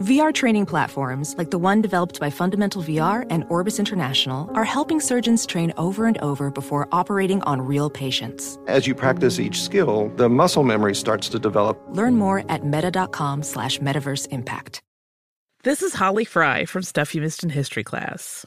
VR training platforms, like the one developed by Fundamental VR and Orbis International, are helping surgeons train over and over before operating on real patients. As you practice each skill, the muscle memory starts to develop. Learn more at meta.com/metaverseimpact. This is Holly Fry from Stuff You Missed in History Class.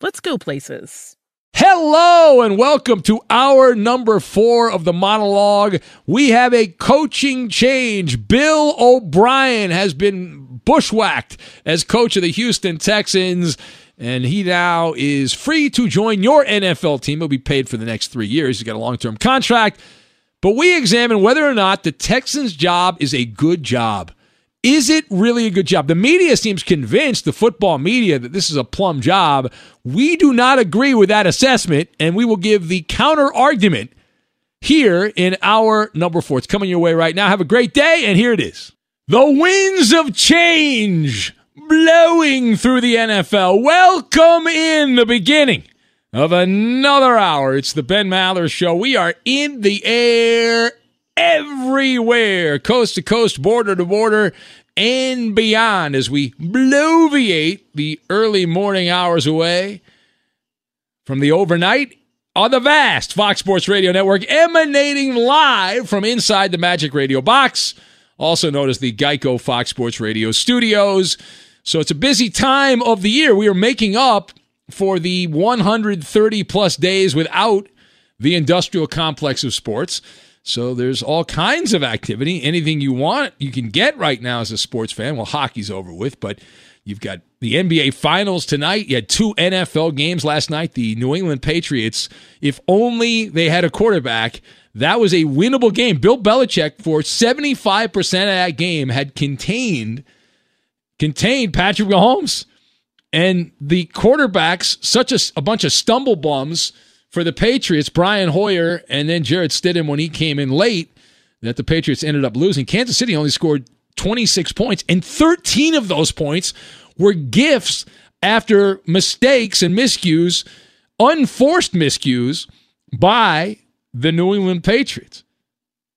let's go places. Hello and welcome to hour number 4 of the monologue. We have a coaching change. Bill O'Brien has been bushwhacked as coach of the Houston Texans, and he now is free to join your NFL team. He'll be paid for the next 3 years. He's got a long-term contract. But we examine whether or not the Texans' job is a good job. Is it really a good job? The media seems convinced, the football media, that this is a plum job. We do not agree with that assessment, and we will give the counter-argument here in hour number 4. It's coming your way right now. Have a great day, and here it is. The winds of change blowing through the NFL. Welcome in the beginning of another hour. It's the Ben Maller Show. We are in the air everywhere, coast to coast, border to border, and beyond as we bloviate the early morning hours away from the overnight on the vast Fox Sports Radio Network, emanating live from inside the Magic Radio Box, also known as the Geico Fox Sports Radio Studios. So it's a busy time of the year. We are making up for the 130-plus days without the industrial complex of sports. So there's all kinds of activity. Anything you want, you can get right now as a sports fan. Well, hockey's over with, but you've got the NBA Finals tonight. You had 2 NFL games last night. The New England Patriots, if only they had a quarterback, that was a winnable game. Bill Belichick, for 75% of that game, had contained Patrick Mahomes. And the quarterbacks, such a bunch of stumble bums for the Patriots, Brian Hoyer and then Jared Stidham when he came in late, that the Patriots ended up losing. Kansas City only scored 26 points, and 13 of those points were gifts after mistakes and miscues, unforced miscues, by the New England Patriots.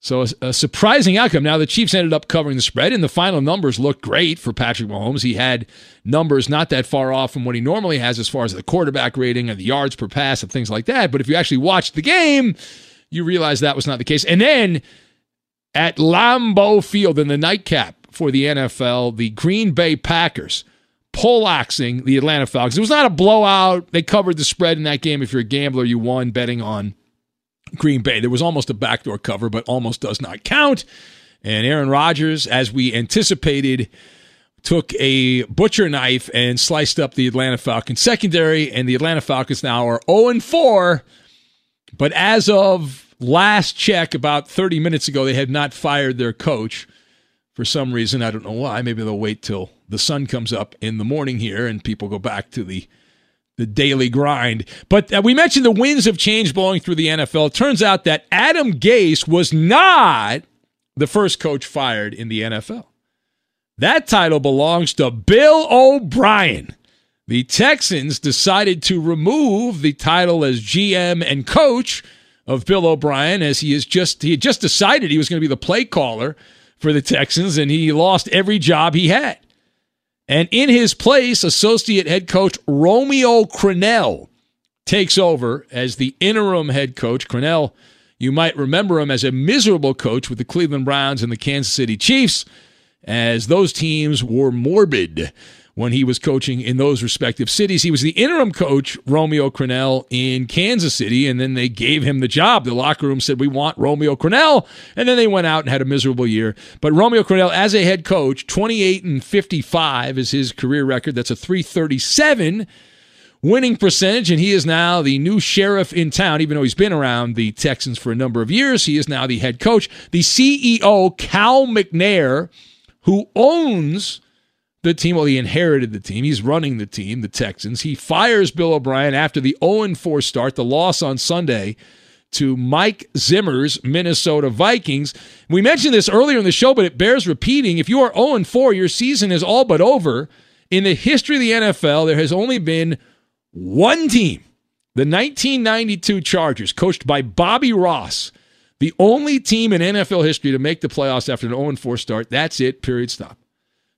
So a surprising outcome. Now, the Chiefs ended up covering the spread, and the final numbers looked great for Patrick Mahomes. He had numbers not that far off from what he normally has as far as the quarterback rating and the yards per pass and things like that. But if you actually watched the game, you realize that was not the case. And then at Lambeau Field in the nightcap for the NFL, the Green Bay Packers poleaxing the Atlanta Falcons. It was not a blowout. They covered the spread in that game. If you're a gambler, you won betting on Green Bay. There was almost a backdoor cover, but almost does not count. And Aaron Rodgers, as we anticipated, took a butcher knife and sliced up the Atlanta Falcons secondary, and the Atlanta Falcons now are 0-4. But as of last check, about 30 minutes ago, they had not fired their coach for some reason. I don't know why. Maybe they'll wait till the sun comes up in the morning here and people go back to the daily grind. But we mentioned the winds of change blowing through the NFL. It turns out that Adam Gase was not the first coach fired in the NFL. That title belongs to Bill O'Brien. The Texans decided to remove the title as GM and coach of Bill O'Brien, as he had just decided he was going to be the play caller for the Texans, and he lost every job he had. And in his place, associate head coach Romeo Crennel takes over as the interim head coach. Crennel, you might remember him as a miserable coach with the Cleveland Browns and the Kansas City Chiefs, as those teams were morbid when he was coaching in those respective cities. He was the interim coach, Romeo Crennel, in Kansas City, and then they gave him the job. The locker room said, "We want Romeo Crennel," and then they went out and had a miserable year. But Romeo Crennel, as a head coach, 28-55 is his career record. That's a .337 winning percentage, and he is now the new sheriff in town. Even though he's been around the Texans for a number of years, he is now the head coach. The CEO, Cal McNair, who owns the team, well, he inherited the team. He's running the team, the Texans. He fires Bill O'Brien after the 0-4 start, the loss on Sunday to Mike Zimmer's Minnesota Vikings. We mentioned this earlier in the show, but it bears repeating. If you are 0-4, your season is all but over. In the history of the NFL, there has only been one team, the 1992 Chargers, coached by Bobby Ross, the only team in NFL history to make the playoffs after an 0-4 start. That's it, period, stop.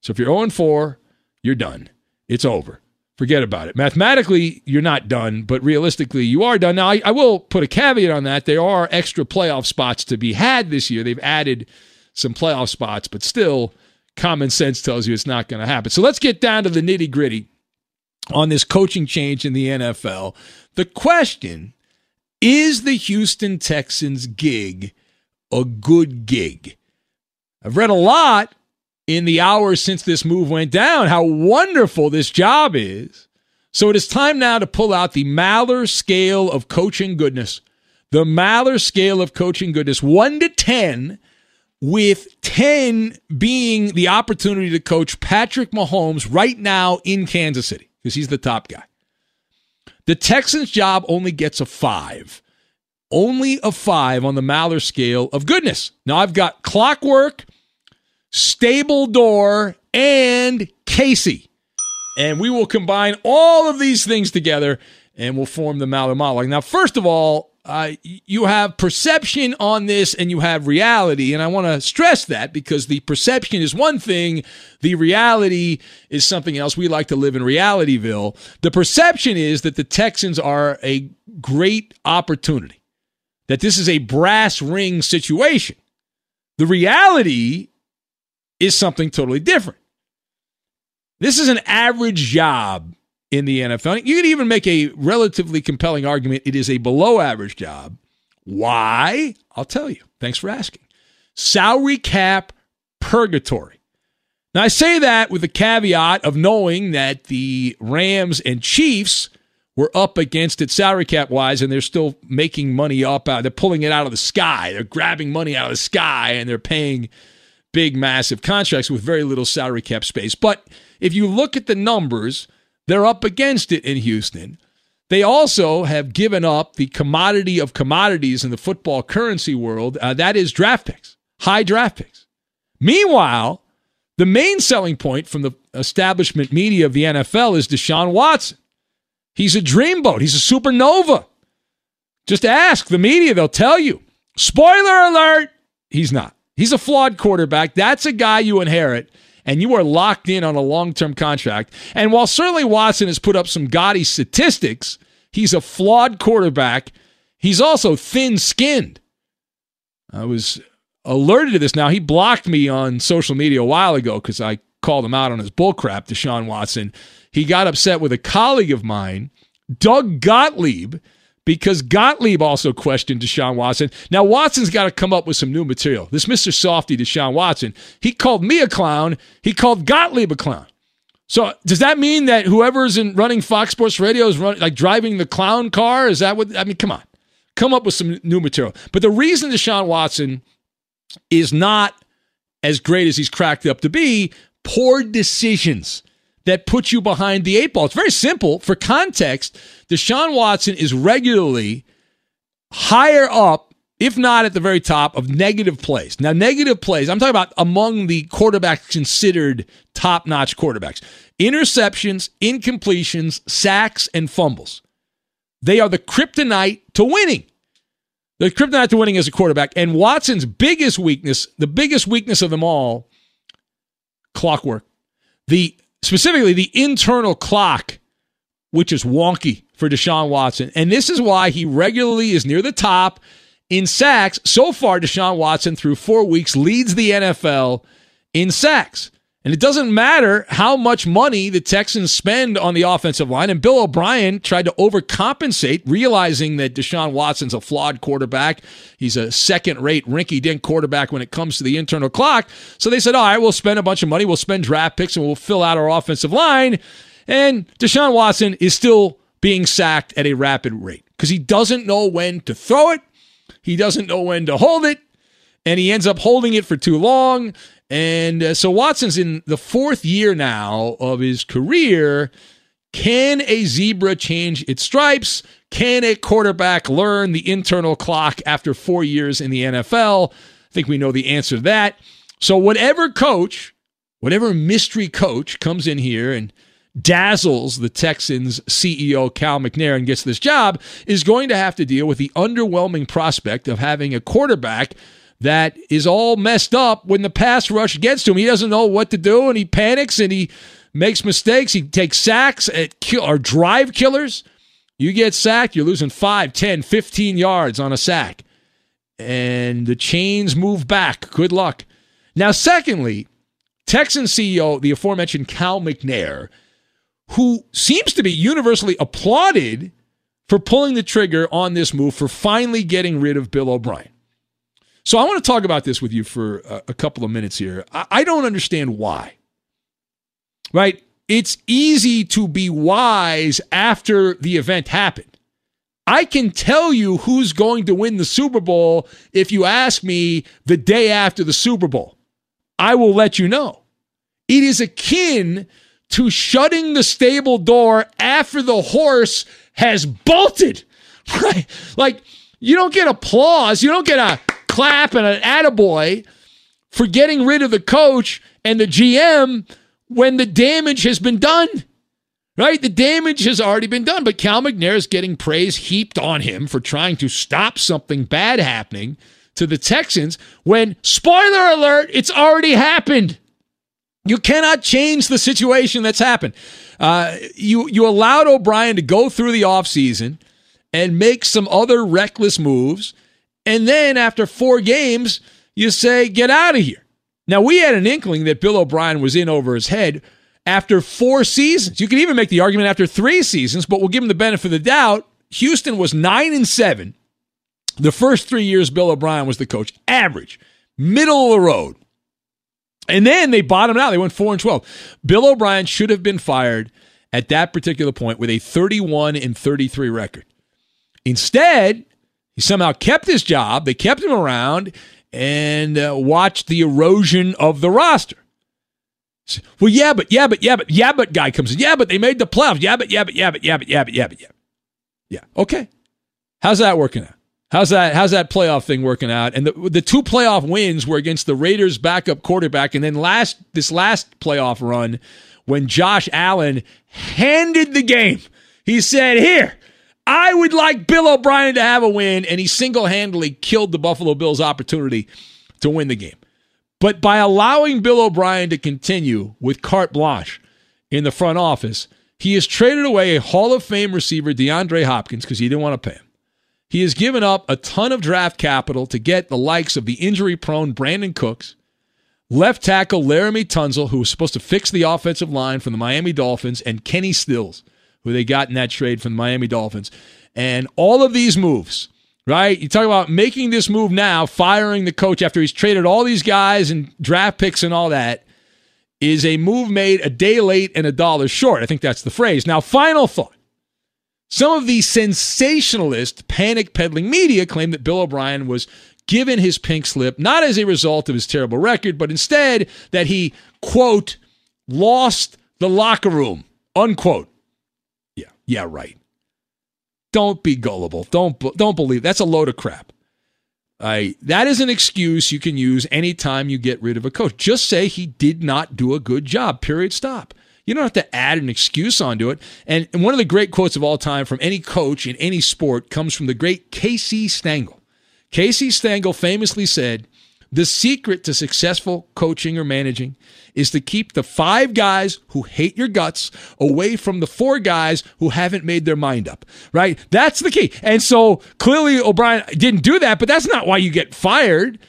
So if you're 0-4, you're done. It's over. Forget about it. Mathematically, you're not done, but realistically, you are done. Now, I will put a caveat on that. There are extra playoff spots to be had this year. They've added some playoff spots, but still, common sense tells you it's not going to happen. So let's get down to the nitty-gritty on this coaching change in the NFL. The question, is the Houston Texans gig a good gig? I've read a lot in the hours since this move went down, how wonderful this job is. So it is time now to pull out the Maller scale of coaching goodness. The Maller scale of coaching goodness, 1 to 10, with 10 being the opportunity to coach Patrick Mahomes right now in Kansas City, because he's the top guy. The Texans' job only gets a 5. Only a 5 on the Maller scale of goodness. Now I've got Clockwork, Stabledore, and Casey. And we will combine all of these things together and we'll form the Maller modeling. Now, first of all, you have perception on this and you have reality. And I want to stress that because the perception is one thing. The reality is something else. We like to live in Realityville. The perception is that the Texans are a great opportunity, that this is a brass ring situation. The reality is something totally different. This is an average job in the NFL. You could even make a relatively compelling argument. It is a below average job. Why? I'll tell you. Thanks for asking. Salary cap purgatory. Now, I say that with the caveat of knowing that the Rams and Chiefs were up against it salary cap-wise, and they're still making money up. They're pulling it out of the sky. They're grabbing money out of the sky, and they're paying big, massive contracts with very little salary cap space. But if you look at the numbers, they're up against it in Houston. They also have given up the commodity of commodities in the football currency world. That is draft picks, high draft picks. Meanwhile, the main selling point from the establishment media of the NFL is Deshaun Watson. He's a dreamboat. He's a supernova. Just ask the media. They'll tell you. Spoiler alert. He's not. He's a flawed quarterback. That's a guy you inherit, and you are locked in on a long-term contract. And while certainly Watson has put up some gaudy statistics, he's a flawed quarterback. He's also thin-skinned. I was alerted to this now. He blocked me on social media a while ago because I called him out on his bullcrap, Deshaun Watson. He got upset with a colleague of mine, Doug Gottlieb, because Gottlieb also questioned Deshaun Watson. Now, Watson's got to come up with some new material. This Mr. Softy, Deshaun Watson, he called me a clown. He called Gottlieb a clown. So does that mean that whoever's in running Fox Sports Radio is running, like driving the clown car? Is that what, I mean, come on. Come up with some new material. But the reason Deshaun Watson is not as great as he's cracked up to be, poor decisions that put you behind the eight ball. It's very simple. For context, Deshaun Watson is regularly higher up, if not at the very top, of negative plays. Now, negative plays, I'm talking about among the quarterbacks considered top-notch quarterbacks. Interceptions, incompletions, sacks, and fumbles. They are the kryptonite to winning. The kryptonite to winning as a quarterback. And Watson's biggest weakness, the biggest weakness of them all, clockwork. Specifically, the internal clock, which is wonky for Deshaun Watson. And this is why he regularly is near the top in sacks. So far, Deshaun Watson, through 4 weeks, leads the NFL in sacks. And it doesn't matter how much money the Texans spend on the offensive line. And Bill O'Brien tried to overcompensate, realizing that Deshaun Watson's a flawed quarterback. He's a second-rate, rinky-dink quarterback when it comes to the internal clock. So they said, all right, we'll spend a bunch of money. We'll spend draft picks, and we'll fill out our offensive line. And Deshaun Watson is still being sacked at a rapid rate because he doesn't know when to throw it. He doesn't know when to hold it. And he ends up holding it for too long. And so Watson's in the fourth year now of his career. Can a zebra change its stripes? Can a quarterback learn the internal clock after 4 years in the NFL? I think we know the answer to that. So whatever coach, whatever mystery coach comes in here and dazzles the Texans CEO Cal McNair and gets this job is going to have to deal with the underwhelming prospect of having a quarterback that is all messed up when the pass rush gets to him. He doesn't know what to do, and he panics, and he makes mistakes. He takes sacks or drive killers. You get sacked, you're losing 5, 10, 15 yards on a sack. And the chains move back. Good luck. Now, secondly, Texans CEO, the aforementioned Cal McNair, who seems to be universally applauded for pulling the trigger on this move, for finally getting rid of Bill O'Brien. So I want to talk about this with you for a couple of minutes here. I don't understand why, right? It's easy to be wise after the event happened. I can tell you who's going to win the Super Bowl if you ask me the day after the Super Bowl. I will let you know. It is akin to shutting the stable door after the horse has bolted, right? Like, you don't get applause. You don't get a clap and an attaboy for getting rid of the coach and the GM when the damage has been done, right? The damage has already been done, but Cal McNair is getting praise heaped on him for trying to stop something bad happening to the Texans when, spoiler alert, it's already happened. You cannot change the situation that's happened. You allowed O'Brien to go through the offseason and make some other reckless moves. And then after 4 games, you say, get out of here. Now, we had an inkling that Bill O'Brien was in over his head after 4 seasons. You can even make the argument after 3 seasons, but we'll give him the benefit of the doubt. Houston was 9-7. The first 3 years, Bill O'Brien was the coach. Average. Middle of the road. And then they bottomed out. They went 4-12. Bill O'Brien should have been fired at that particular point with a 31-33 record. Instead, he somehow kept his job. They kept him around and watched the erosion of the roster. Well, yeah, but guy comes in. Yeah, but they made the playoffs. Yeah. Yeah, okay. How's that working out? How's that playoff thing working out? And the 2 playoff wins were against the Raiders' backup quarterback, and then this last playoff run when Josh Allen handed the game. He said, here, I would like Bill O'Brien to have a win, and he single-handedly killed the Buffalo Bills' opportunity to win the game. But by allowing Bill O'Brien to continue with carte blanche in the front office, he has traded away a Hall of Fame receiver, DeAndre Hopkins, because he didn't want to pay him. He has given up a ton of draft capital to get the likes of the injury-prone Brandon Cooks, left tackle Laramie Tunsil, who was supposed to fix the offensive line from the Miami Dolphins, and Kenny Stills, who they got in that trade from the Miami Dolphins. And all of these moves, right? You talk about making this move now, firing the coach after he's traded all these guys and draft picks and all that, is a move made a day late and a dollar short. I think that's the phrase. Now, final thought. Some of the sensationalist, panic-peddling media claim that Bill O'Brien was given his pink slip, not as a result of his terrible record, but instead that he, quote, lost the locker room, unquote. Yeah, right. Don't be gullible. Don't believe. That's a load of crap. That is an excuse you can use anytime you get rid of a coach. Just say he did not do a good job, period, stop. You don't have to add an excuse onto it. And one of the great quotes of all time from any coach in any sport comes from the great Casey Stengel. Casey Stengel famously said, the secret to successful coaching or managing is to keep the five guys who hate your guts away from the four guys who haven't made their mind up, right? That's the key. And so clearly O'Brien didn't do that, but that's not why you get fired.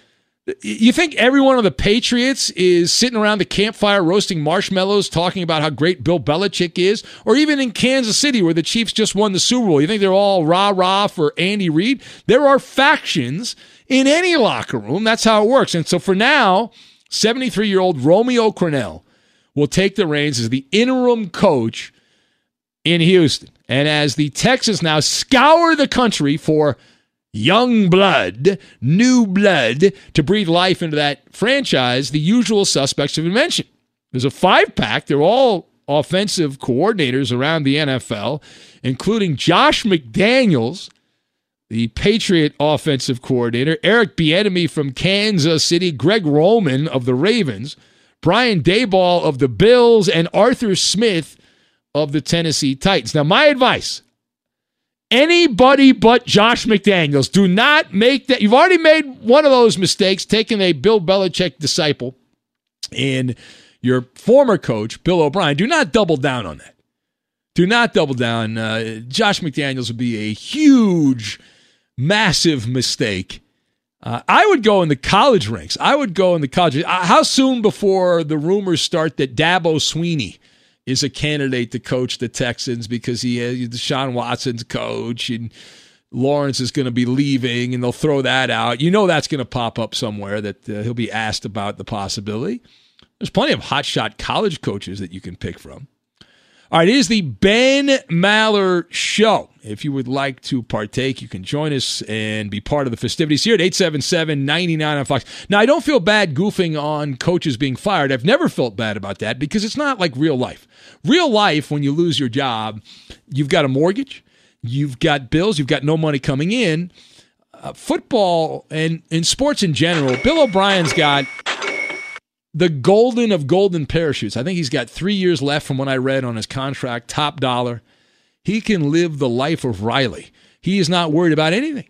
You think every one of the Patriots is sitting around the campfire roasting marshmallows talking about how great Bill Belichick is? Or even in Kansas City where the Chiefs just won the Super Bowl, you think they're all rah-rah for Andy Reid? There are factions in any locker room. That's how it works. And so for now, 73-year-old Romeo Crennel will take the reins as the interim coach in Houston. And as the Texans now scour the country for young blood, new blood, to breathe life into that franchise, the usual suspects have been mentioned. There's a five-pack. They're all offensive coordinators around the NFL, including Josh McDaniels, the Patriot offensive coordinator, Eric Bieniemy from Kansas City, Greg Roman of the Ravens, Brian Daboll of the Bills, and Arthur Smith of the Tennessee Titans. Now, my advice, anybody but Josh McDaniels. Do not make that. You've already made one of those mistakes, taking a Bill Belichick disciple in your former coach, Bill O'Brien. Do not double down on that. Do not double down. Josh McDaniels would be a huge, massive mistake. I would go in the college ranks. How soon before the rumors start that Dabo Swinney is a candidate to coach the Texans because he is Deshaun Watson's coach and Lawrence is going to be leaving and they'll throw that out. You know that's going to pop up somewhere that he'll be asked about the possibility. There's plenty of hotshot college coaches that you can pick from. All right, it is the Ben Maller Show. If you would like to partake, you can join us and be part of the festivities here at 877-99 on Fox. Now, I don't feel bad goofing on coaches being fired. I've never felt bad about that because it's not like real life. Real life, when you lose your job, you've got a mortgage, you've got bills, you've got no money coming in. Football and in sports in general, Bill O'Brien's got the golden of golden parachutes. I think he's got 3 years left from what I read on his contract, top dollar. He can live the life of Riley. He is not worried about anything.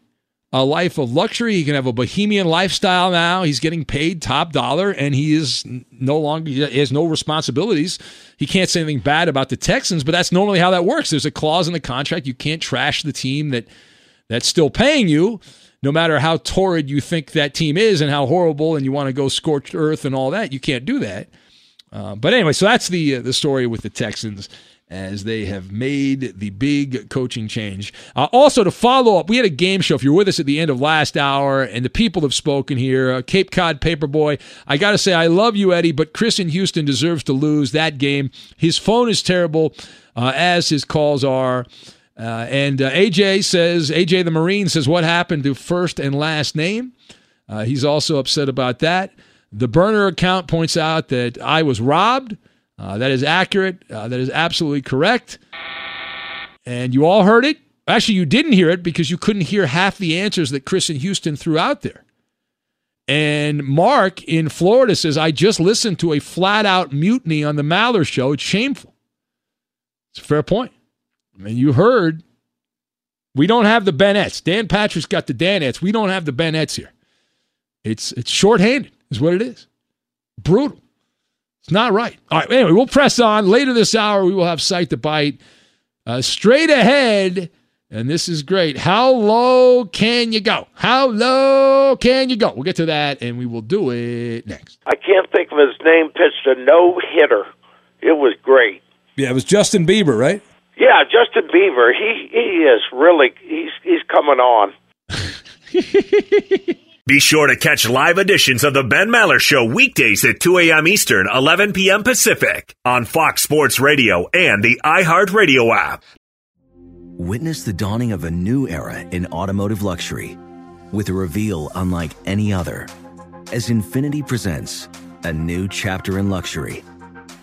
A life of luxury. He can have a bohemian lifestyle now. He's getting paid top dollar, and he has no responsibilities. He can't say anything bad about the Texans, but that's normally how that works. There's a clause in the contract. You can't trash the team that's still paying you. No matter how torrid you think that team is and how horrible and you want to go scorched earth and all that, you can't do that. But anyway, so that's the story with the Texans as they have made the big coaching change. Also, to follow up, we had a game show. If you're with us at the end of last hour, and the people have spoken here, Cape Cod Paperboy, I got to say, I love you, Eddie, but Chris in Houston deserves to lose that game. His phone is terrible, as his calls are. And AJ the Marine says, what happened to first and last name? He's also upset about that. The burner account points out that I was robbed. That is accurate. That is absolutely correct. And you all heard it. Actually, you didn't hear it because you couldn't hear half the answers that Chris in Houston threw out there. And Mark in Florida says, I just listened to a flat-out mutiny on the Maller Show. It's shameful. It's a fair point. I mean, you heard, we don't have the Bennettes. Dan Patrick's got the Danettes. We don't have the Bennettes here. It's shorthanded is what it is. Brutal. It's not right. All right, anyway, we'll press on. Later this hour, we will have Sight to Bite. Straight ahead, and this is great, how low can you go? How low can you go? We'll get to that, and we will do it next. I can't think of his name. Pitched a no-hitter. It was great. Yeah, it was Justin Bieber, right? Yeah, Justin Bieber. He is really, he's coming on. Be sure to catch live editions of the Ben Maller Show weekdays at 2 a.m. Eastern, 11 p.m. Pacific on Fox Sports Radio and the iHeartRadio app. Witness the dawning of a new era in automotive luxury with a reveal unlike any other as Infiniti presents a new chapter in luxury,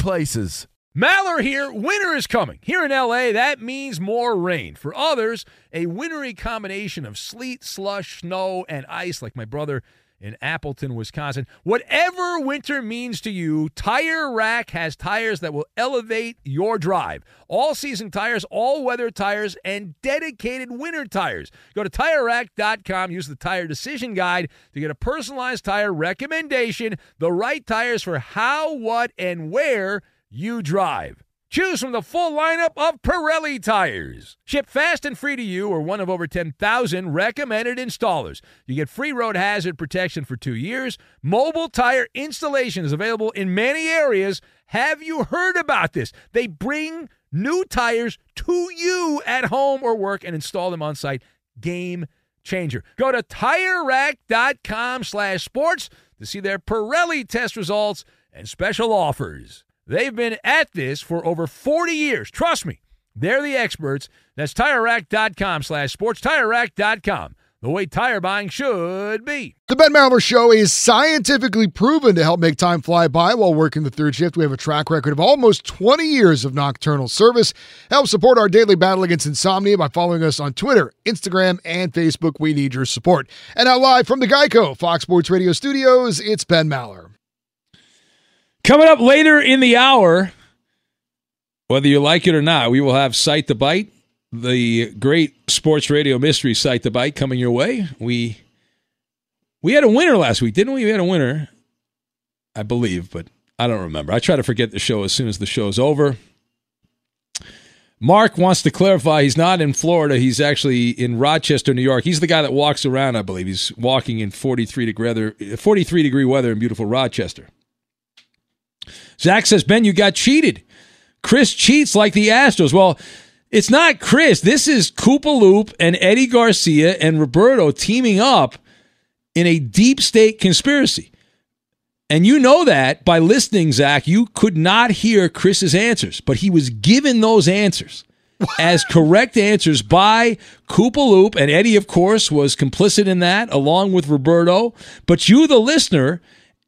places. Maller here. Winter is coming. Here in LA, that means more rain. For others, a wintry combination of sleet, slush, snow, and ice, like my brother in Appleton, Wisconsin. Whatever winter means to you, Tire Rack has tires that will elevate your drive. All-season tires, all-weather tires, and dedicated winter tires. Go to TireRack.com. Use the Tire Decision Guide to get a personalized tire recommendation, the right tires for how, what, and where you drive. Choose from the full lineup of Pirelli tires. Ship fast and free to you or one of over 10,000 recommended installers. You get free road hazard protection for 2 years. Mobile tire installation is available in many areas. Have you heard about this? They bring new tires to you at home or work and install them on site. Game changer. Go to TireRack.com/sports to see their Pirelli test results and special offers. They've been at this for over 40 years. Trust me, they're the experts. That's TireRack.com/sports, TireRack.com. The way tire buying should be. The Ben Maller Show is scientifically proven to help make time fly by while working the third shift. We have a track record of almost 20 years of nocturnal service. Help support our daily battle against insomnia by following us on Twitter, Instagram, and Facebook. We need your support. And now live from the Geico Fox Sports Radio studios, it's Ben Maller. Coming up later in the hour, whether you like it or not, we will have Sight the Bite, the great sports radio mystery Sight the Bite, coming your way. We had a winner last week, didn't we? We had a winner, I believe, but I don't remember. I try to forget the show as soon as the show's over. Mark wants to clarify he's not in Florida. He's actually in Rochester, New York. He's the guy that walks around, I believe. He's walking in 43-degree weather in beautiful Rochester. Zach says, Ben, you got cheated. Chris cheats like the Astros. Well, it's not Chris. This is Koopaloop and Eddie Garcia and Roberto teaming up in a deep state conspiracy. And you know that by listening, Zach, you could not hear Chris's answers, but he was given those answers as correct answers by Koopaloop. And Eddie, of course, was complicit in that along with Roberto. But you, the listener,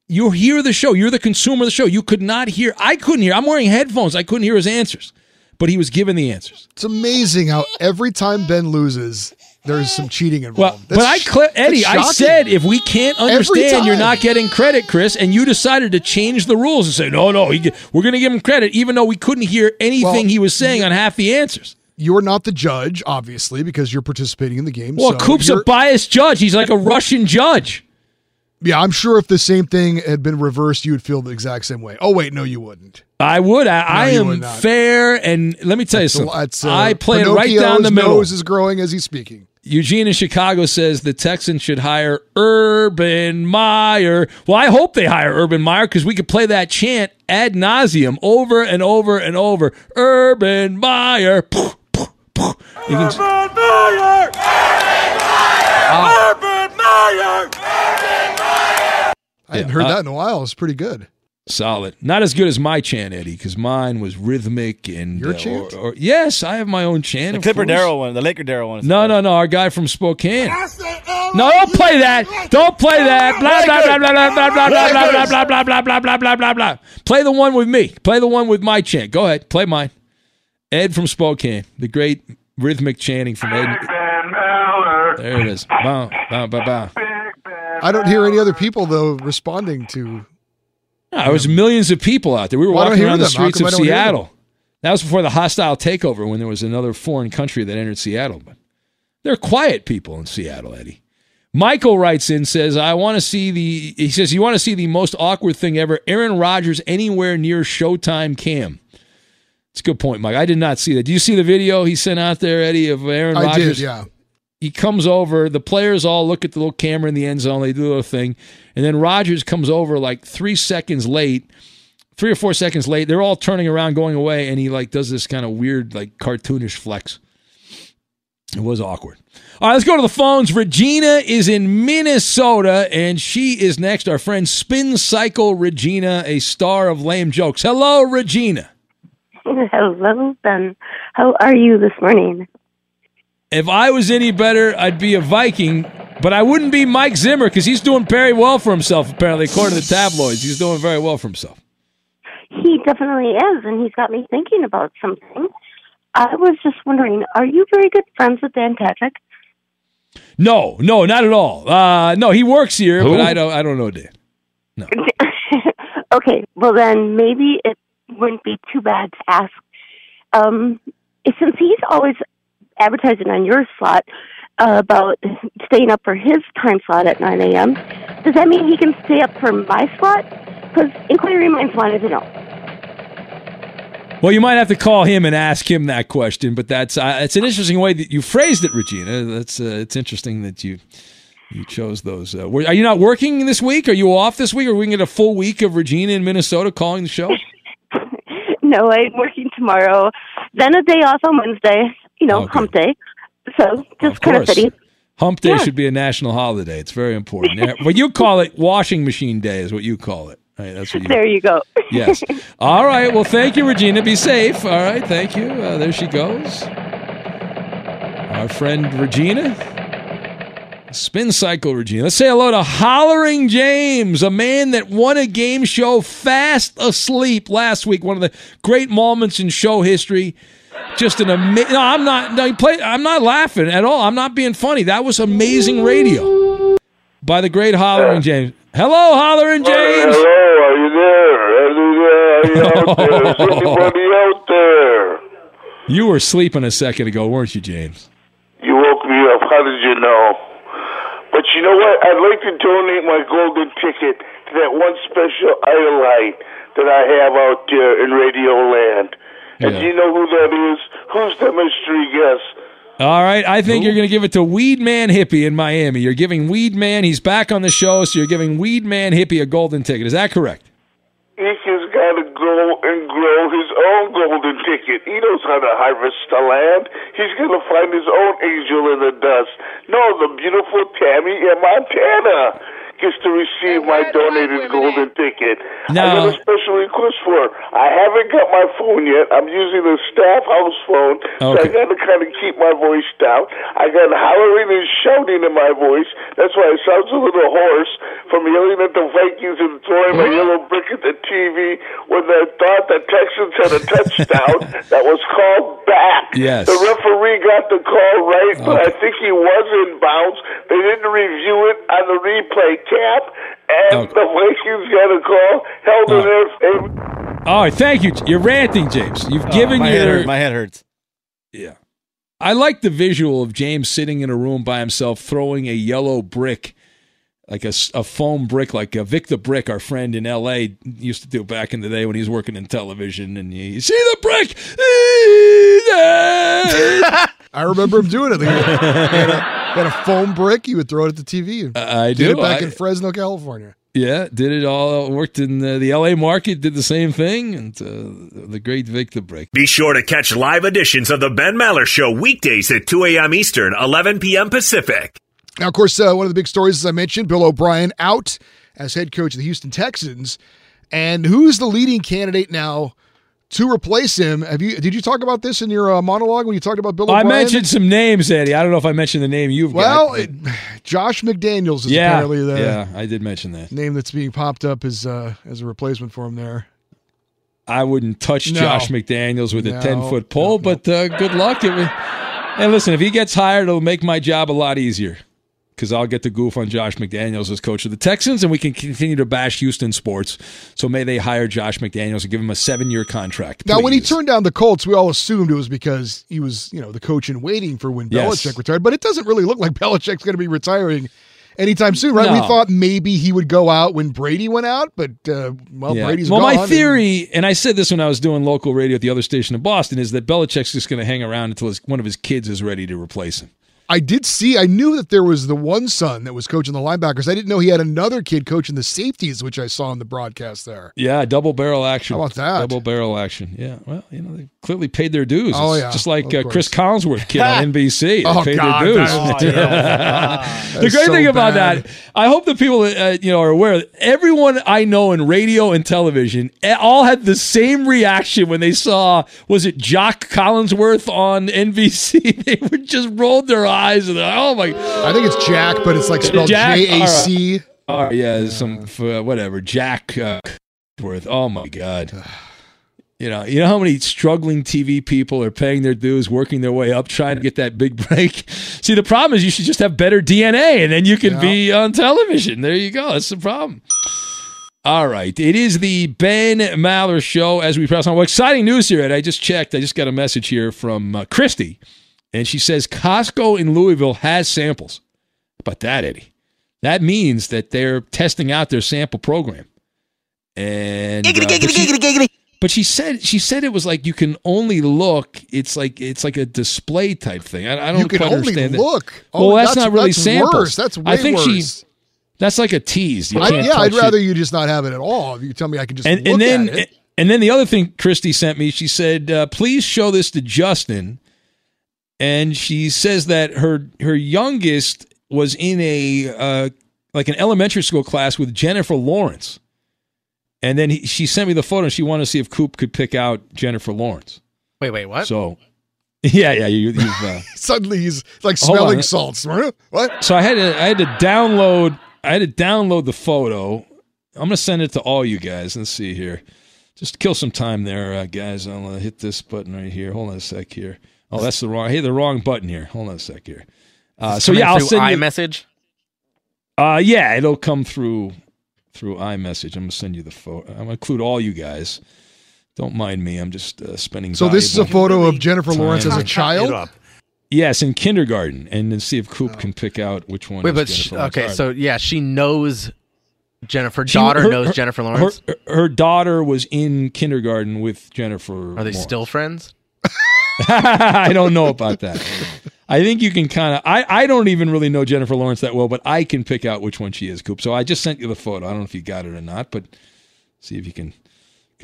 you hear the show. You're the consumer of the show. You could not hear. I couldn't hear. I'm wearing headphones. I couldn't hear his answers, but he was given the answers. It's amazing how every time Ben loses, there's some cheating involved. Well, Eddie, I said if we can't understand, you're not getting credit, Chris, and you decided to change the rules and say, no, we're going to give him credit, even though we couldn't hear anything he was saying on half the answers. You're not the judge, obviously, because you're participating in the game. Well, so Coop's a biased judge. He's like a Russian judge. Yeah, I'm sure if the same thing had been reversed, you would feel the exact same way. Oh, wait, no, you wouldn't. I would. I am fair, and let me tell you something. I play it right down the middle. His nose is growing as he's speaking. Eugene in Chicago says the Texans should hire Urban Meyer. Well, I hope they hire Urban Meyer because we could play that chant ad nauseum over and over and over. Urban Meyer. Urban Meyer! Urban Meyer! Urban Meyer! I hadn't heard that in a while. It's pretty good. Solid. Not as good as my chant, Eddie, because mine was rhythmic and your chant. Yes, I have my own chant. The Clipper Darryl one, the Laker Darryl one. No, our guy from Spokane. No, don't play that. Don't play that. Blah blah blah blah blah blah blah blah blah blah blah blah blah blah. Play the one with me. Play the one with my chant. Go ahead, play mine. Ed from Spokane, the great rhythmic chanting from Ed. There it is. Bow bow bow bow. I don't hear any other people, though, responding to... No, there was millions of people out there. We were walking around the streets of Seattle. That was before the hostile takeover when there was another foreign country that entered Seattle. But they're quiet people in Seattle, Eddie. Michael writes in, says, he says, you want to see the most awkward thing ever? Aaron Rodgers anywhere near Showtime cam. It's a good point, Mike. I did not see that. Do you see the video he sent out there, Eddie, of Aaron Rodgers? I did, yeah. He comes over. The players all look at the little camera in the end zone. They do a little thing. And then Rodgers comes over like 3 or 4 seconds late. They're all turning around, going away, and he like does this kind of weird, like cartoonish flex. It was awkward. All right, let's go to the phones. Regina is in Minnesota, and she is next. Our friend Spin Cycle Regina, a star of lame jokes. Hello, Regina. Hello, Ben. How are you this morning? If I was any better, I'd be a Viking, but I wouldn't be Mike Zimmer because he's doing very well for himself, apparently, according to the tabloids. He's doing very well for himself. He definitely is, and he's got me thinking about something. I was just wondering, are you very good friends with Dan Patrick? No, not at all. No, he works here, but I don't know Dan. No. Okay, well then maybe it wouldn't be too bad to ask. Since he's always advertising on your slot about staying up for his time slot at 9 a.m., does that mean he can stay up for my slot? Because Inquiry Minds wanted to know. Well, you might have to call him and ask him that question, but that's it's an interesting way that you phrased it, Regina. That's it's interesting that you chose those. Are you not working this week? Are you off this week? Are we going to get a full week of Regina in Minnesota calling the show? No, I'm working tomorrow. Then a day off on Wednesday. Hump day. So just kind of fitting. Hump day should be a national holiday. It's very important. But you call it washing machine day is what you call it. Right, that's what there you go. Yes. All right. Well, thank you, Regina. Be safe. All right. Thank you. There she goes. Our friend Regina. Spin cycle, Regina. Let's say hello to Hollering James, a man that won a game show fast asleep last week. One of the great moments in show history. Just an amazing. I'm not laughing at all. I'm not being funny. That was amazing radio by the great Hollering James. Hello, Hollering James. Hello, are you there? Are you out there? Is anybody out there? You were sleeping a second ago, weren't you, James? You woke me up. How did you know? But you know what? I'd like to donate my golden ticket to that one special idolite that I have out there in Radio Land. And do you know who that is? Who's the mystery guest? All right, I think you're going to give it to Weed Man Hippie in Miami. You're giving Weed Man, he's back on the show, so you're giving Weed Man Hippie a golden ticket. Is that correct? He's got to go and grow his own golden ticket. He knows how to harvest the land. He's going to find his own angel in the dust. No, the beautiful Tammy in Montana gets to receive my donated golden ticket. No. I got a special request for her. I haven't got my phone yet. I'm using the staff house phone, so I got to kind of keep my voice down. I got hollering and shouting in my voice. That's why it sounds a little hoarse from yelling at the Vikings and throwing my yellow brick at the TV when they thought the Texans had a touchdown that was called back. Yes. The referee got the call right, but I think he was in bounds. They didn't review it on the replay. And the Vikings got a call held in their favor. All right, thank you. You're ranting, James. You've given my head hurts. Yeah, I like the visual of James sitting in a room by himself, throwing a yellow brick, like a foam brick, like a Vic the Brick, our friend in L.A. used to do back in the day when he was working in television. And you see the brick. I remember him doing it. Got a foam brick, you would throw it at the TV. I did. Did it back in Fresno, California. Yeah, did it all. Worked in the LA market, did the same thing, and the great Vic the Brick. Be sure to catch live editions of The Ben Maller Show weekdays at 2 a.m. Eastern, 11 p.m. Pacific. Now, of course, one of the big stories, as I mentioned, Bill O'Brien out as head coach of the Houston Texans. And who's the leading candidate now to replace him? Did you talk about this in your monologue when you talked about Bill O'Brien? I mentioned some names, Eddie. I don't know if I mentioned the name you've got. Well, Josh McDaniels is apparently the I did mention that. Name that's being popped up as a replacement for him there. I wouldn't touch Josh McDaniels with a 10-foot pole, but good luck. And listen, if he gets hired, it'll make my job a lot easier because I'll get to goof on Josh McDaniels as coach of the Texans, and we can continue to bash Houston sports. So may they hire Josh McDaniels and give him a 7-year contract. Now, when he turned down the Colts, we all assumed it was because he was, the coach in waiting for when Belichick retired. But it doesn't really look like Belichick's going to be retiring anytime soon, right? No. We thought maybe he would go out when Brady went out, but, Brady's gone. Well, my theory, and I said this when I was doing local radio at the other station in Boston, is that Belichick's just going to hang around until one of his kids is ready to replace him. I knew that there was the one son that was coaching the linebackers. I didn't know he had another kid coaching the safeties, which I saw on the broadcast there. Yeah, double-barrel action. How about that? Double-barrel action, yeah. Well, they clearly paid their dues. Oh, yeah. Just like Chris Collinsworth kid on NBC. Paid their dues. The great thing about that, I hope the people are aware that everyone I know in radio and television all had the same reaction when they saw, was it Jock Collinsworth on NBC? They would just rolled their eyes and oh my! I think it's Jack, but it's like spelled JAC. Whatever Jack Worth. Oh my God! You know how many struggling TV people are paying their dues, working their way up, trying to get that big break? See, the problem is you should just have better DNA, and then you can be on television. There you go. That's the problem. All right. It is the Ben Maller Show as we press on. Well, exciting news here, Ed. I just checked. I just got a message here from Christy, and she says Costco in Louisville has samples. How about that, Eddie? That means that they're testing out their sample program. And giggity. But she said it was like you can only look. It's like a display type thing. I don't quite understand that. You can only look. Oh, well, that's samples. Worse. That's way worse. I think that's like a tease. I'd rather you just not have it at all. If you tell me I can just look at it. And then the other thing Christy sent me, she said, please show this to Justin. And she says that her youngest was in an elementary school class with Jennifer Lawrence. And then she sent me the photo, and she wanted to see if Coop could pick out Jennifer Lawrence. Wait, what? So, yeah. You've suddenly he's like smelling salts. What? So I had to download the photo. I'm gonna send it to all you guys. Let's see here. Just kill some time there, guys. I'm gonna hit this button right here. Hold on a sec here. Oh, that's the wrong. I hit the wrong button here. Hold on a sec here. I'll send you iMessage. It'll come through iMessage. I'm going to send you the photo. I'm going to include all you guys. Don't mind me. I'm just spending time. So this is a photo of Jennifer Lawrence as a child? Yes, in kindergarten. And then see if Coop can pick out which one. Wait, she knows Jennifer. Her daughter knows Jennifer Lawrence? Her daughter was in kindergarten with Jennifer Lawrence. Are they still friends? I don't know about that. I think you can kind of – I don't even really know Jennifer Lawrence that well, but I can pick out which one she is, Coop. So I just sent you the photo. I don't know if you got it or not, but see if you can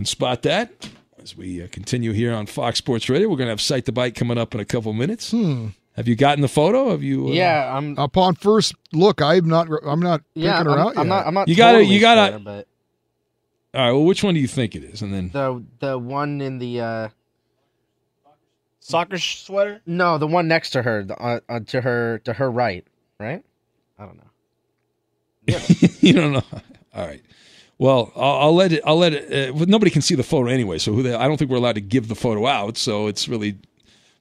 spot that. As we continue here on Fox Sports Radio, we're going to have Sight the Bite coming up in a couple minutes. Have you gotten the photo? Have you? Yeah. Upon first look, I'm not picking her out yet. I'm not you gotta, sure, but... All right, well, which one do you think it is? And then the one in the – soccer sweater? No, the one next to her, to her right, right? I don't know. Yeah. You don't know. All right. Well, I'll let it. Nobody can see the photo anyway, so I don't think we're allowed to give the photo out. So it's really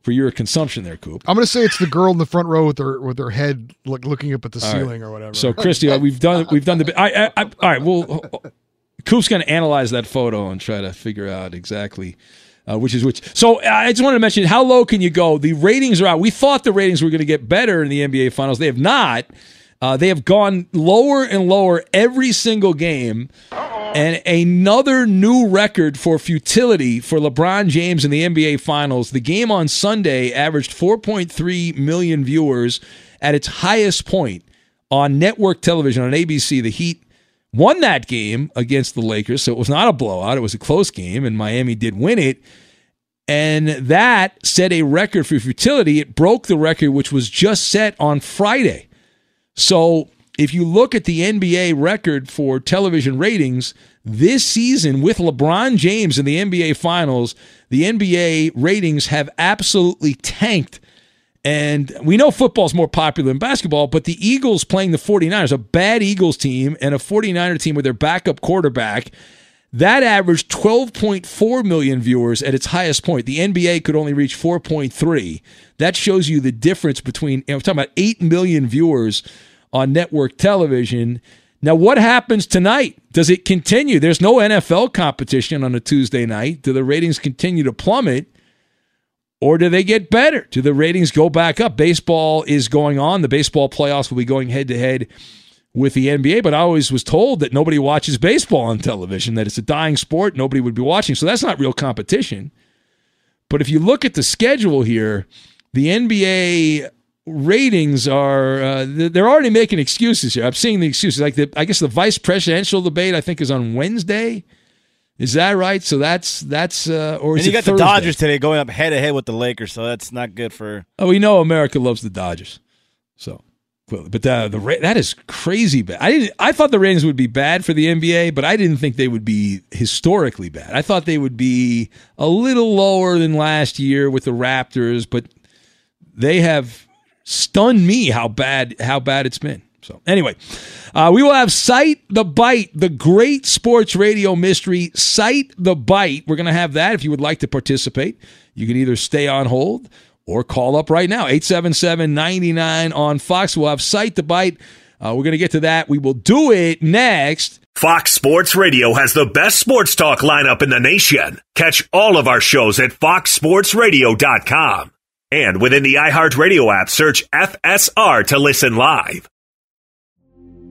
for your consumption, there, Coop. I'm gonna say it's the girl in the front row with her head looking up at the ceiling or whatever. So Christy, we've done the bit. All right. Well, Coop's gonna analyze that photo and try to figure out exactly. Which is which. So I just wanted to mention, how low can you go? The ratings are out. We thought the ratings were going to get better in the NBA Finals. They have not. They have gone lower and lower every single game. And another new record for futility for LeBron James in the NBA Finals. The game on Sunday averaged 4.3 million viewers at its highest point on network television. On ABC, the Heat won that game against the Lakers, so it was not a blowout. It was a close game, and Miami did win it. And that set a record for futility. It broke the record, which was just set on Friday. So if you look at the NBA record for television ratings, this season with LeBron James in the NBA Finals, the NBA ratings have absolutely tanked. And we know football is more popular than basketball, but the Eagles playing the 49ers, a bad Eagles team and a 49er team with their backup quarterback, that averaged 12.4 million viewers at its highest point. The NBA could only reach 4.3. That shows you the difference between, we're talking about 8 million viewers on network television. Now, what happens tonight? Does it continue? There's no NFL competition on a Tuesday night. Do the ratings continue to plummet? Or do they get better? Do the ratings go back up? Baseball is going on. The baseball playoffs will be going head-to-head with the NBA, but I always was told that nobody watches baseball on television, that it's a dying sport, nobody would be watching. So that's not real competition. But if you look at the schedule here, the NBA ratings are they're already making excuses here. I'm seeing the excuses. Like I guess the vice presidential debate, I think, is on Wednesday. Is that right? So that's or is it Thursday? And you got the Dodgers today going up head-to-head with the Lakers, so that's not good for... Oh, we know America loves the Dodgers. So, but that is crazy bad. I thought the ratings would be bad for the NBA, but I didn't think they would be historically bad. I thought they would be a little lower than last year with the Raptors, but they have stunned me how bad it's been. So anyway, we will have Sight the Bite, the great sports radio mystery, Sight the Bite. We're going to have that. If you would like to participate, you can either stay on hold or call up right now, 877-99 on Fox. We'll have Sight the Bite. We're going to get to that. We will do it next. Fox Sports Radio has the best sports talk lineup in the nation. Catch all of our shows at foxsportsradio.com. And within the iHeartRadio app, search FSR to listen live.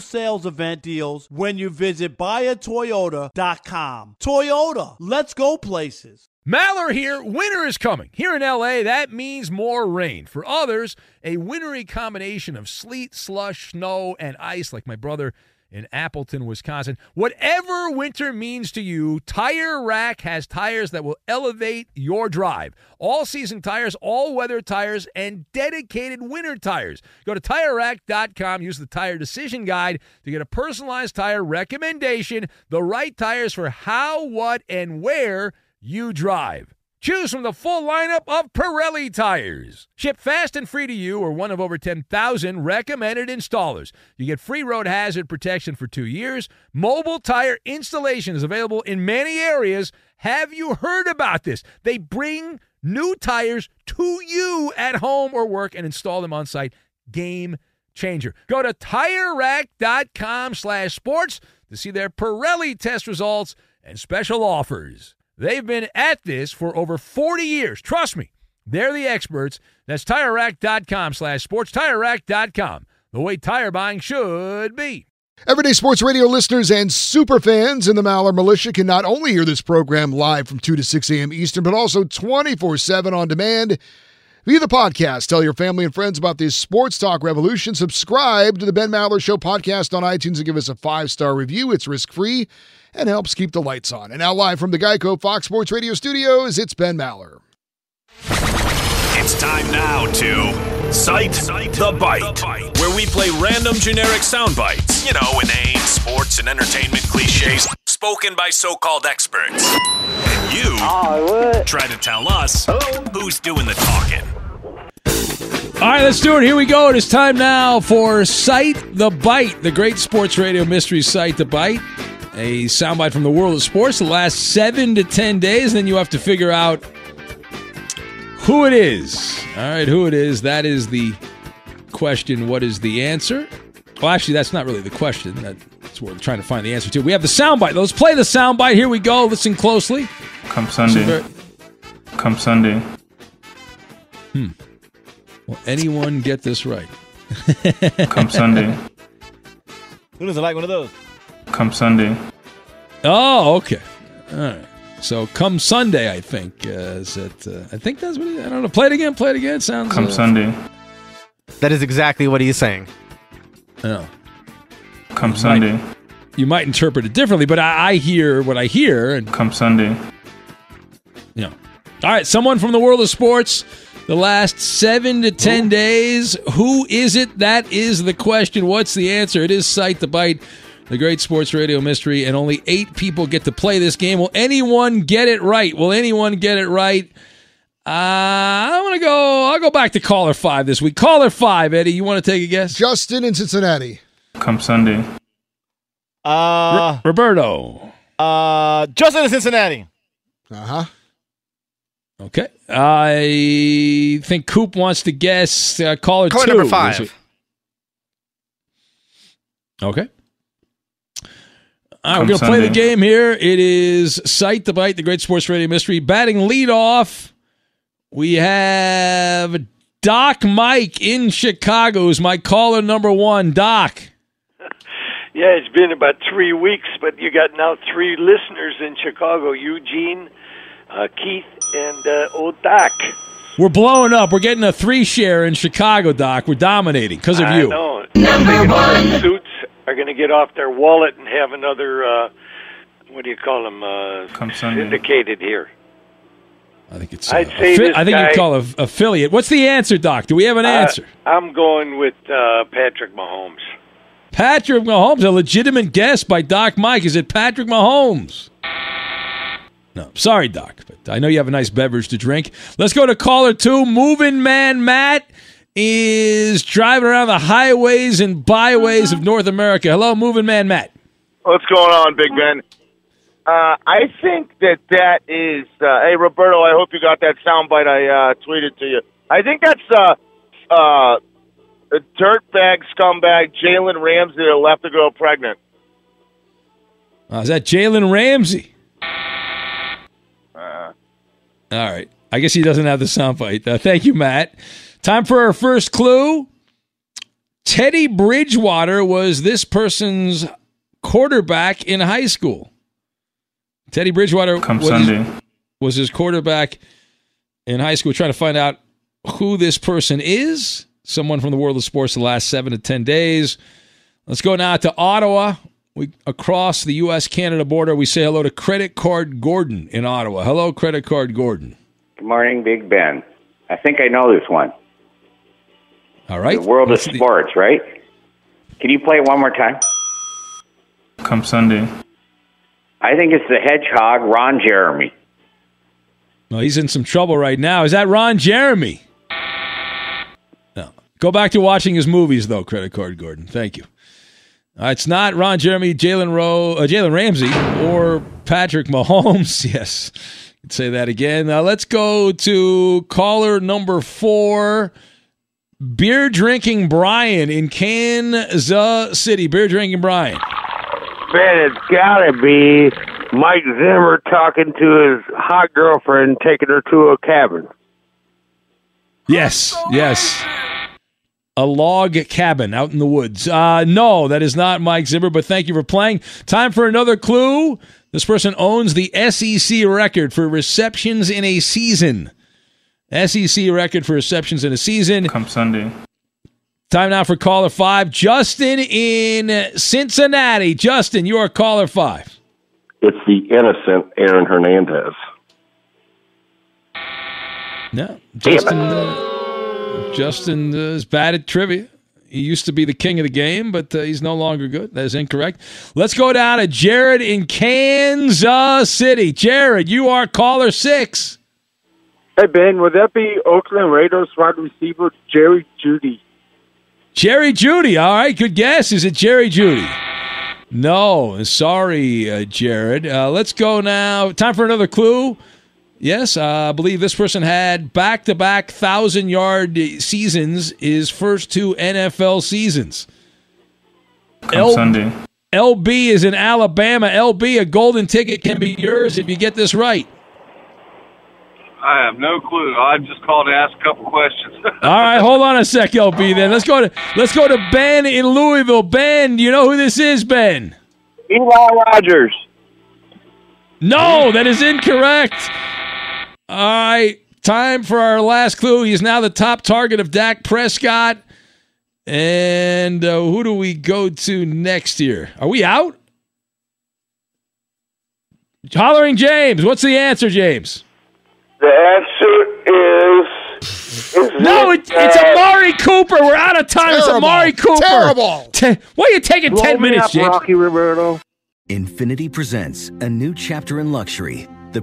sales event deals when you visit buyatoyota.com. Toyota, let's go places. Maller here. Winter is coming. Here in L.A., that means more rain. For others, a wintry combination of sleet, slush, snow, and ice, like my brother in Appleton, Wisconsin. Whatever winter means to you, Tire Rack has tires that will elevate your drive. All-season tires, all-weather tires, and dedicated winter tires. Go to TireRack.com. Use the Tire Decision Guide to get a personalized tire recommendation, the right tires for how, what, and where you drive. Choose from the full lineup of Pirelli tires. Ship fast and free to you or one of over 10,000 recommended installers. You get free road hazard protection for 2 years. Mobile tire installation is available in many areas. Have you heard about this? They bring new tires to you at home or work and install them on site. Game changer. Go to TireRack.com/sports to see their Pirelli test results and special offers. They've been at this for over 40 years. Trust me, they're the experts. That's TireRack.com/sports, TireRack.com, the way tire buying should be. Everyday sports radio listeners and super fans in the Maller Militia can not only hear this program live from 2 to 6 a.m. Eastern, but also 24/7 on demand via the podcast. Tell your family and friends about this sports talk revolution. Subscribe to the Ben Maller Show podcast on iTunes and give us a 5-star review. It's risk-free and helps keep the lights on. And now live from the Geico Fox Sports Radio studios, it's Ben Maller. It's time now to Cite the Bite, where we play random generic sound bites. You know, inane sports and entertainment cliches spoken by so-called experts. And you try to tell us who's doing the talking. All right, let's do it. Here we go. It is time now for Cite the Bite, the great sports radio mystery Cite the Bite. A soundbite from the world of sports the last 7 to 10 days, and then you have to figure out who it is. All right, who it is. That is the question. What is the answer? Well, actually, that's not really the question. That's what we're trying to find the answer to. We have the soundbite. Let's play the soundbite. Here we go. Listen closely. Come Sunday. Come Sunday. Will anyone get this right? Come Sunday. Who doesn't like one of those? Come Sunday. Oh, okay. All right. So come Sunday, I think. I think that's what it is. I don't know. Play it again. Play it again. Sounds. Come Sunday. That is exactly what he's saying. Oh. Come Sunday. You might interpret it differently, but I hear what I hear. And come Sunday. Yeah. All right. Someone from the world of sports. The last 7 to 10 days. Who is it? That is the question. What's the answer? It is Cite the Bite, the great sports radio mystery, and only 8 people get to play this game. Will anyone get it right? Will anyone get it right? I'll go back to caller 5 this week. Caller 5, Eddie, you want to take a guess? Justin in Cincinnati. Come Sunday. Roberto. Justin in Cincinnati. Uh-huh. Okay. I think Coop wants to guess caller 2. Caller number 5. Okay. All right, we're going to play the game here. It is Cite the Bite, the great sports radio mystery. Batting leadoff, we have Doc Mike in Chicago, who's my caller number 1. Doc. Yeah, it's been about 3 weeks, but you got now 3 listeners in Chicago, Eugene, Keith, and old Doc. We're blowing up. We're getting a 3-share in Chicago, Doc. We're dominating because of you. I know. Number 1. Suits are going to get off their wallet and have another, syndicated here. I think it's you'd call it affiliate. What's the answer, Doc? Do we have an answer? I'm going with Patrick Mahomes. Patrick Mahomes, a legitimate guess by Doc Mike. Is it Patrick Mahomes? No, sorry, Doc, but I know you have a nice beverage to drink. Let's go to caller 2. Moving man Matt is driving around the highways and byways of North America. Hello, moving man Matt. What's going on, Big Ben? I think that is... hey, Roberto, I hope you got that soundbite I tweeted to you. I think that's a dirtbag scumbag Jalen Ramsey that left a girl pregnant. Is that Jalen Ramsey? All right. I guess he doesn't have the soundbite. Thank you, Matt. Time for our first clue. Teddy Bridgewater was this person's quarterback in high school. Teddy Bridgewater was his quarterback in high school. We're trying to find out who this person is. Someone from the world of sports the last 7 to 10 days. Let's go now to Ottawa. We across the U.S.-Canada border, we say hello to Credit Card Gordon in Ottawa. Hello, Credit Card Gordon. Good morning, Big Ben. I think I know this one. All right. The world of sports, right? Can you play it one more time? Come Sunday. I think it's the hedgehog, Ron Jeremy. Well, he's in some trouble right now. Is that Ron Jeremy? No. Go back to watching his movies, though, Credit Card Gordon. Thank you. It's not Ron Jeremy, Jalen Ramsey, or Patrick Mahomes. Yes. I'd say that again. Let's go to caller number 4, beer-drinking Brian in Kansas City. Beer-drinking Brian. Ben, it's got to be Mike Zimmer talking to his hot girlfriend, taking her to a cabin. Yes, yes. A log cabin out in the woods. No, that is not Mike Zimmer, but thank you for playing. Time for another clue. This person owns the SEC record for receptions in a season. SEC record for receptions in a season. Come Sunday. Time now for caller 5, Justin in Cincinnati. Justin, you are caller 5. It's the innocent Aaron Hernandez. No, Justin is bad at trivia. He used to be the king of the game, but he's no longer good. That is incorrect. Let's go down to Jared in Kansas City. Jared, you are caller 6. Hey, Ben, would that be Oakland Raiders wide receiver Jerry Jeudy? Jerry Jeudy. All right, good guess. Is it Jerry Jeudy? No, sorry, Jared. Let's go now. Time for another clue. Yes, I believe this person had back-to-back 1,000-yard seasons his first 2 NFL seasons. Sunday. LB is in Alabama. LB, a golden ticket can be yours if you get this right. I have no clue. I just called to ask a couple questions. All right, hold on a sec, LB. Then let's go to Ben in Louisville. Ben, do you know who this is, Ben? Eli Rogers. No, that is incorrect. All right, time for our last clue. He is now the top target of Dak Prescott. And who do we go to next year? Are we out? Hollering James. What's the answer, James? The answer is no. It's Amari Cooper. We're out of time. Terrible, it's Amari Cooper. Terrible. Why are you taking 10 minutes, James? Rocky Roberto. Infiniti presents a new chapter in luxury. The